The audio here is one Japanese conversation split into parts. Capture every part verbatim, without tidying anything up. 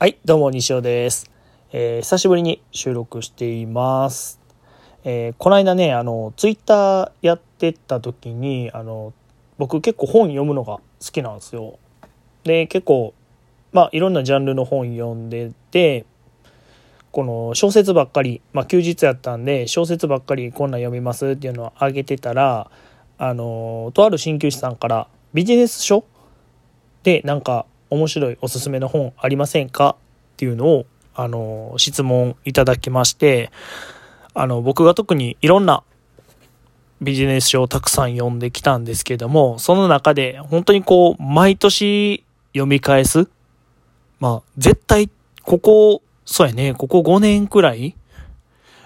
はい、どうも西尾です、えー、久しぶりに収録しています、えー、この間ねあのツイッターやってた時にあの僕結構本読むのが好きなんですよ。で結構まあいろんなジャンルの本読んでてこの小説ばっかり、まあ、休日やったんで小説ばっかりこんなん読みますっていうのをあげてたらあのとある鍼灸師さんからビジネス書でなんか面白いおすすめの本ありませんかっていうのをあの質問いただきまして、あの僕が特にいろんなビジネス書をたくさん読んできたんですけども、その中で本当にこう毎年読み返す、まあ絶対ここそうやねここごねんくらい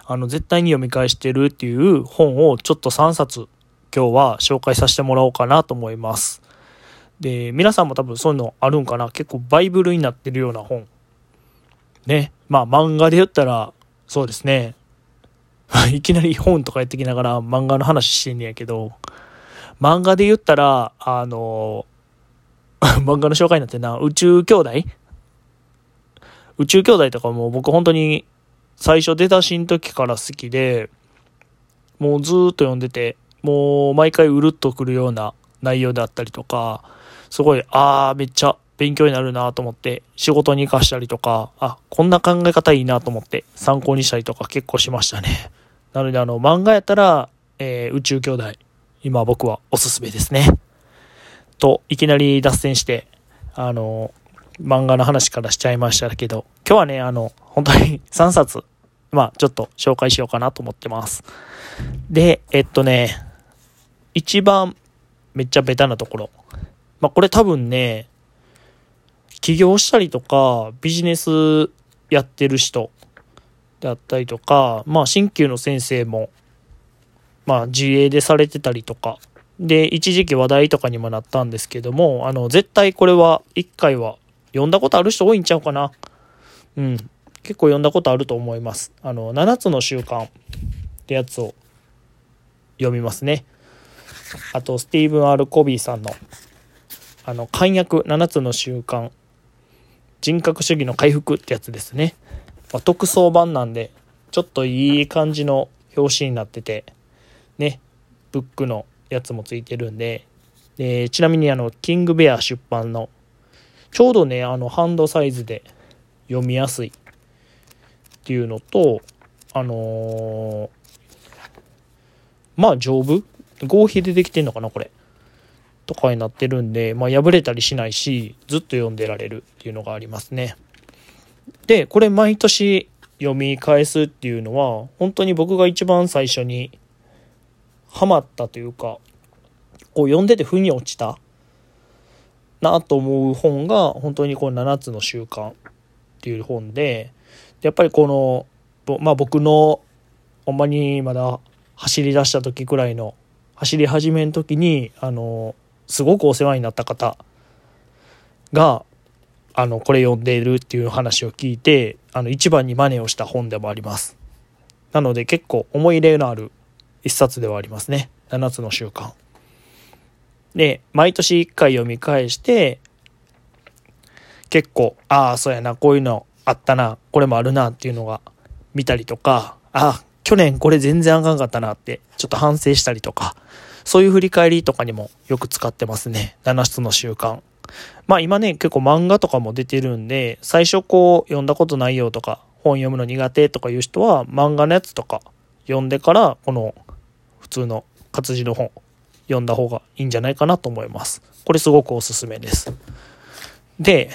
あの絶対に読み返してるっていう本をちょっとさんさつ今日は紹介させてもらおうかなと思います。で皆さんも多分そういうのあるんかな、結構バイブルになってるような本ね。まあ漫画で言ったらそうですねいきなり本とかやってきながら漫画の話してんねやけど、漫画で言ったらあの漫画の紹介になってな宇宙兄弟宇宙兄弟とかも僕本当に最初出だしの時から好きで、もうずーっと読んでてもう毎回うるっとくるような内容だったりとか、すごいああめっちゃ勉強になるなと思って仕事に生かしたりとか、あこんな考え方いいなと思って参考にしたりとか結構しましたね。なのであの漫画やったら、えー、宇宙兄弟今僕はおすすめですね。といきなり脱線してあの漫画の話からしちゃいましたけど、今日はねあの本当にさんさつまあちょっと紹介しようかなと思ってます。でえっとね一番めっちゃベタなところ、まあ、これ多分ね起業したりとかビジネスやってる人だったりとか、まあ鍼灸の先生もまあ自営でされてたりとかで一時期話題とかにもなったんですけども、あの絶対これは一回は読んだことある人多いんちゃうかな。うん結構読んだことあると思います。あのななつの習慣ってやつを読みますね。あとスティーブン・アル・コビーさんのあの簡約ななつの習慣人格主義の回復ってやつですね、まあ、特装版なんでちょっといい感じの表紙になっててね、ブックのやつもついてるん で, でちなみにあのキングベア出版のちょうどねあのハンドサイズで読みやすいっていうのとあのー、まあ丈夫合皮でできてんのかなこれとかになってるんで、まあ、破れたりしないしずっと読んでられるっていうのがありますね。でこれ毎年読み返すっていうのは本当に僕が一番最初にハマったというかこう読んでて腑に落ちたなと思う本が本当にこのななつの習慣っていう本 で, でやっぱりこの、まあ、僕のほんまにまだ走り出した時くらいの走り始めの時にあのすごくお世話になった方があのこれ読んでいるっていう話を聞いてあの一番に真似をした本でもあります。なので結構思い入れのある一冊ではありますね、ななつの習慣で毎年いっかい読み返して結構ああそうやなこういうのあったなこれもあるなっていうのが見たりとか、ああ去年これ全然あかんかったなってちょっと反省したりとか、そういう振り返りとかにもよく使ってますね、ななつの習慣。まあ今ね結構漫画とかも出てるんで、最初こう読んだことないよとか本読むの苦手とかいう人は漫画のやつとか読んでからこの普通の活字の本読んだ方がいいんじゃないかなと思います。これすごくおすすめです。で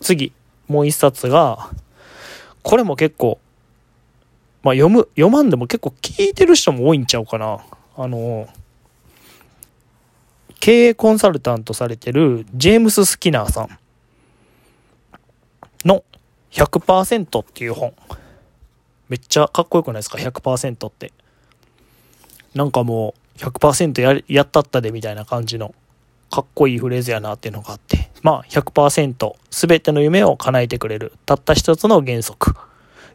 次もう一冊がこれも結構まあ、読む読まんでも結構聞いてる人も多いんちゃうかな。あの経営コンサルタントされてるジェームス・スキナーさんの ひゃくパーセント っていう本めっちゃかっこよくないですか。 ひゃくパーセント ってなんかもう ひゃくパーセント や, やったったでみたいな感じのかっこいいフレーズやなっていうのがあって、まあ ひゃくパーセント 全ての夢を叶えてくれるたった一つの原則っ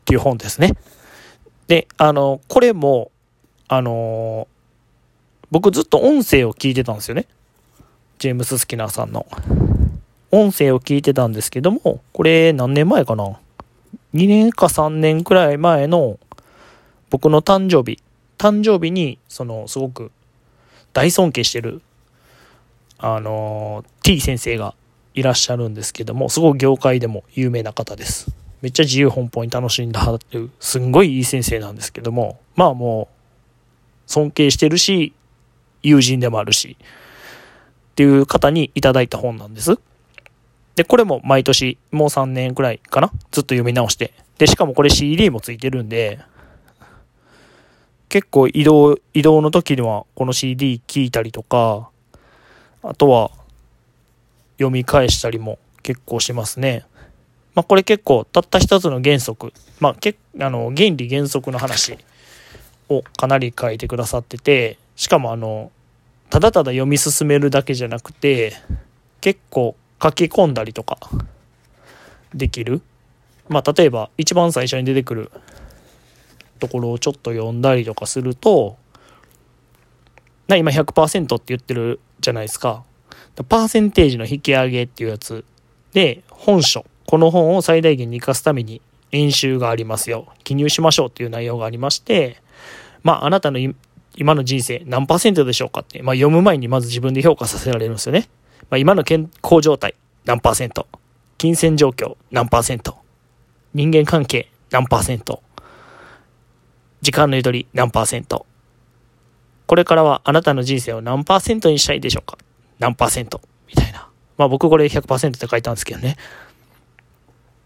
ていう本ですね。であのこれもあの僕ずっと音声を聞いてたんですよね、ジェームス・スキナーさんの。音声を聞いてたんですけども、これ何年前かな、にねんかさんねんくらい前の僕の誕生日誕生日にそのすごく大尊敬してるあの T 先生がいらっしゃるんですけども、すごい業界でも有名な方です。めっちゃ自由奔放に楽しんだっていうすんごいいい先生なんですけども、まあもう尊敬してるし友人でもあるしっていう方にいただいた本なんです。でこれも毎年もうさんねんくらいかな、ずっと読み直して、でしかもこれ シーディー もついてるんで、結構移動移動の時にはこの シーディー 聞いたりとか、あとは読み返したりも結構しますね。まあ、これ結構たった一つの原則、まあ、けあの原理原則の話をかなり書いてくださってて、しかもあのただただ読み進めるだけじゃなくて結構書き込んだりとかできる、まあ、例えば一番最初に出てくるところをちょっと読んだりとかすると、な今 ひゃくパーセント って言ってるじゃないですか。パーセンテージの引き上げっていうやつで、本書この本を最大限に生かすために演習がありますよ、記入しましょうっていう内容がありまして、まああなたの今の人生何パーセントでしょうかって、まあ、読む前にまず自分で評価させられるんですよね。まあ、今の健康状態何パーセント、金銭状況何パーセント、人間関係何パーセント、時間のゆとり何パーセント、これからはあなたの人生を何パーセントにしたいでしょうか、何パーセントみたいな。まあ僕これ ひゃくパーセント って書いたんですけどね。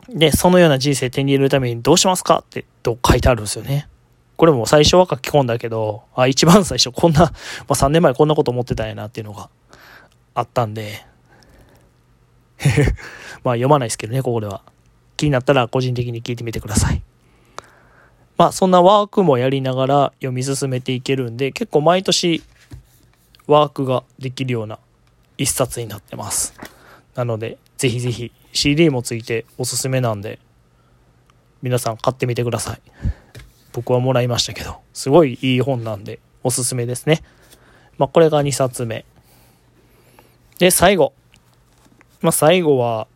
で、そのような人生手に入れるためにどうしますかってと書いてあるんですよね。これも最初は書き込んだけど、あ、一番最初こんな、まあさんねんまえこんなこと思ってたんやなっていうのがあったんで。まあ読まないですけどね、ここでは。気になったら個人的に聞いてみてください。まあそんなワークもやりながら読み進めていけるんで、結構毎年ワークができるような一冊になってます。なのでぜひぜひ シーディー もついておすすめなんで、皆さん買ってみてください。僕はもらいましたけど、すごいいい本なんでおすすめですね。まあこれがにさつめで、最後まあ最後は、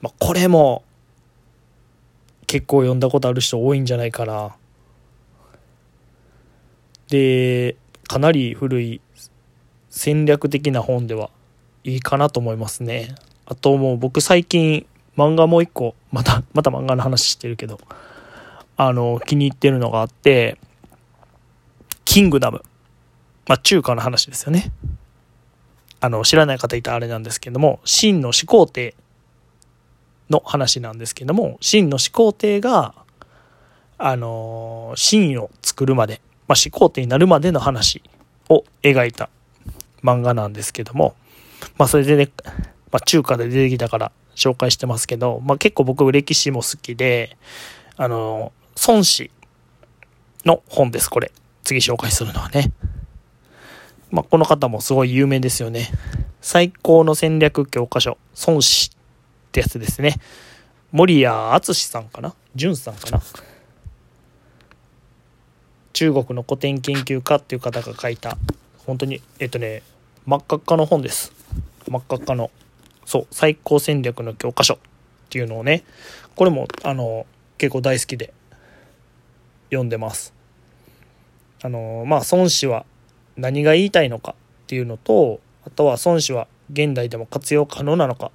まあ、これも結構読んだことある人多いんじゃないかな。でかなり古い戦略的な本ではいいかなと思いますね。あともう僕最近漫画もう一個またまた漫画の話してるけど、あの気に入ってるのがあって、キングダム、まあ中華の話ですよね。あの知らない方いたらあれなんですけども、秦の始皇帝の話なんですけども、秦の始皇帝があの秦を作るまで、まあ、始皇帝になるまでの話を描いた漫画なんですけども、まあそれでね、まあ、中華で出てきたから紹介してますけど、まあ結構僕歴史も好きで、あの孫子の本です。これ次紹介するのはね、まあこの方もすごい有名ですよね。最高の戦略教科書孫子ってやつですね。森谷敦さんかな、淳さんかな、中国の古典研究家っていう方が書いた、本当にえっとね真っ赤っかの本です。真っ赤っかの、そう最高戦略の教科書っていうのをね、これもあの結構大好きで読んでます。あのまあ孫子は何が言いたいのかっていうのと、あとは孫子は現代でも活用可能なのかっ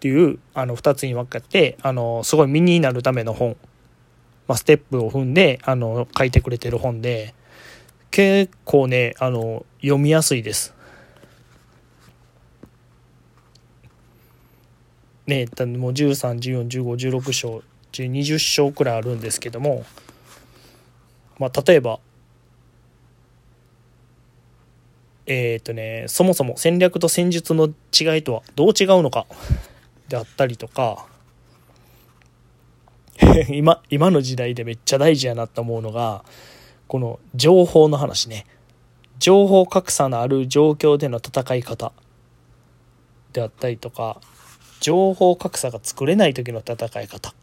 ていうあのふたつに分けて、あのすごい身になるための本、まあ、ステップを踏んであの書いてくれてる本で、結構ねあの読みやすいですね。もうじゅうさん、じゅうよん、じゅうご、じゅうろく章、にじゅう章くらいあるんですけども、まあ、例えばえっとねそもそも戦略と戦術の違いとはどう違うのかであったりとか今今の時代でめっちゃ大事やなと思うのが、この情報の話ね。情報格差のある状況での戦い方であったりとか、情報格差が作れない時の戦い方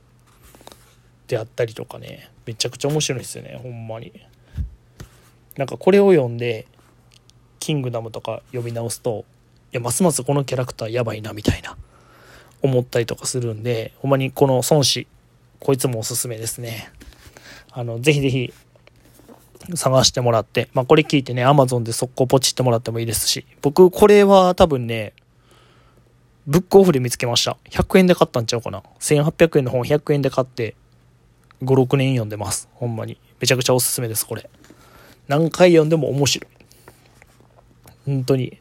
であったりとかね、めちゃくちゃ面白いですよね、ほんまに。なんかこれを読んでキングダムとか読み直すと、いやますますこのキャラクターやばいなみたいな思ったりとかするんで、ほんまにこの孫子、こいつもおすすめですね。あのぜひぜひ探してもらって、まあ、これ聞いてね Amazon で速攻ポチってもらってもいいですし、僕これは多分ねブックオフで見つけました。ひゃくえんで買ったんちゃうかな。せんはっぴゃくえんの本ひゃくえんで買ってご、ろくねん読んでます。ほんまにめちゃくちゃおすすめです。これ何回読んでも面白い。本当に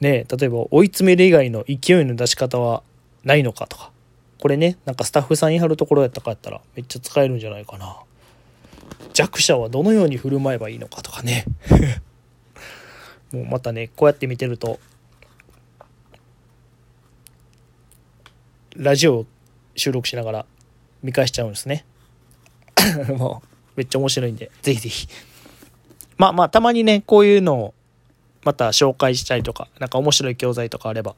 ね、例えば追い詰める以外の勢いの出し方はないのかとか、これねなんかスタッフさんに貼るところやったかやったらめっちゃ使えるんじゃないかな。弱者はどのように振る舞えばいいのかとかねもうまたねこうやって見てるとラジオ収録しながら見返しちゃうんですねもうめっちゃ面白いんでぜひぜひ、まあまあたまにねこういうのをまた紹介したりとか、なんか面白い教材とかあれば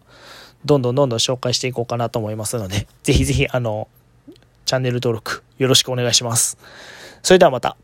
どんどんどんどん紹介していこうかなと思いますので、ぜひぜひあのチャンネル登録よろしくお願いします。それではまた。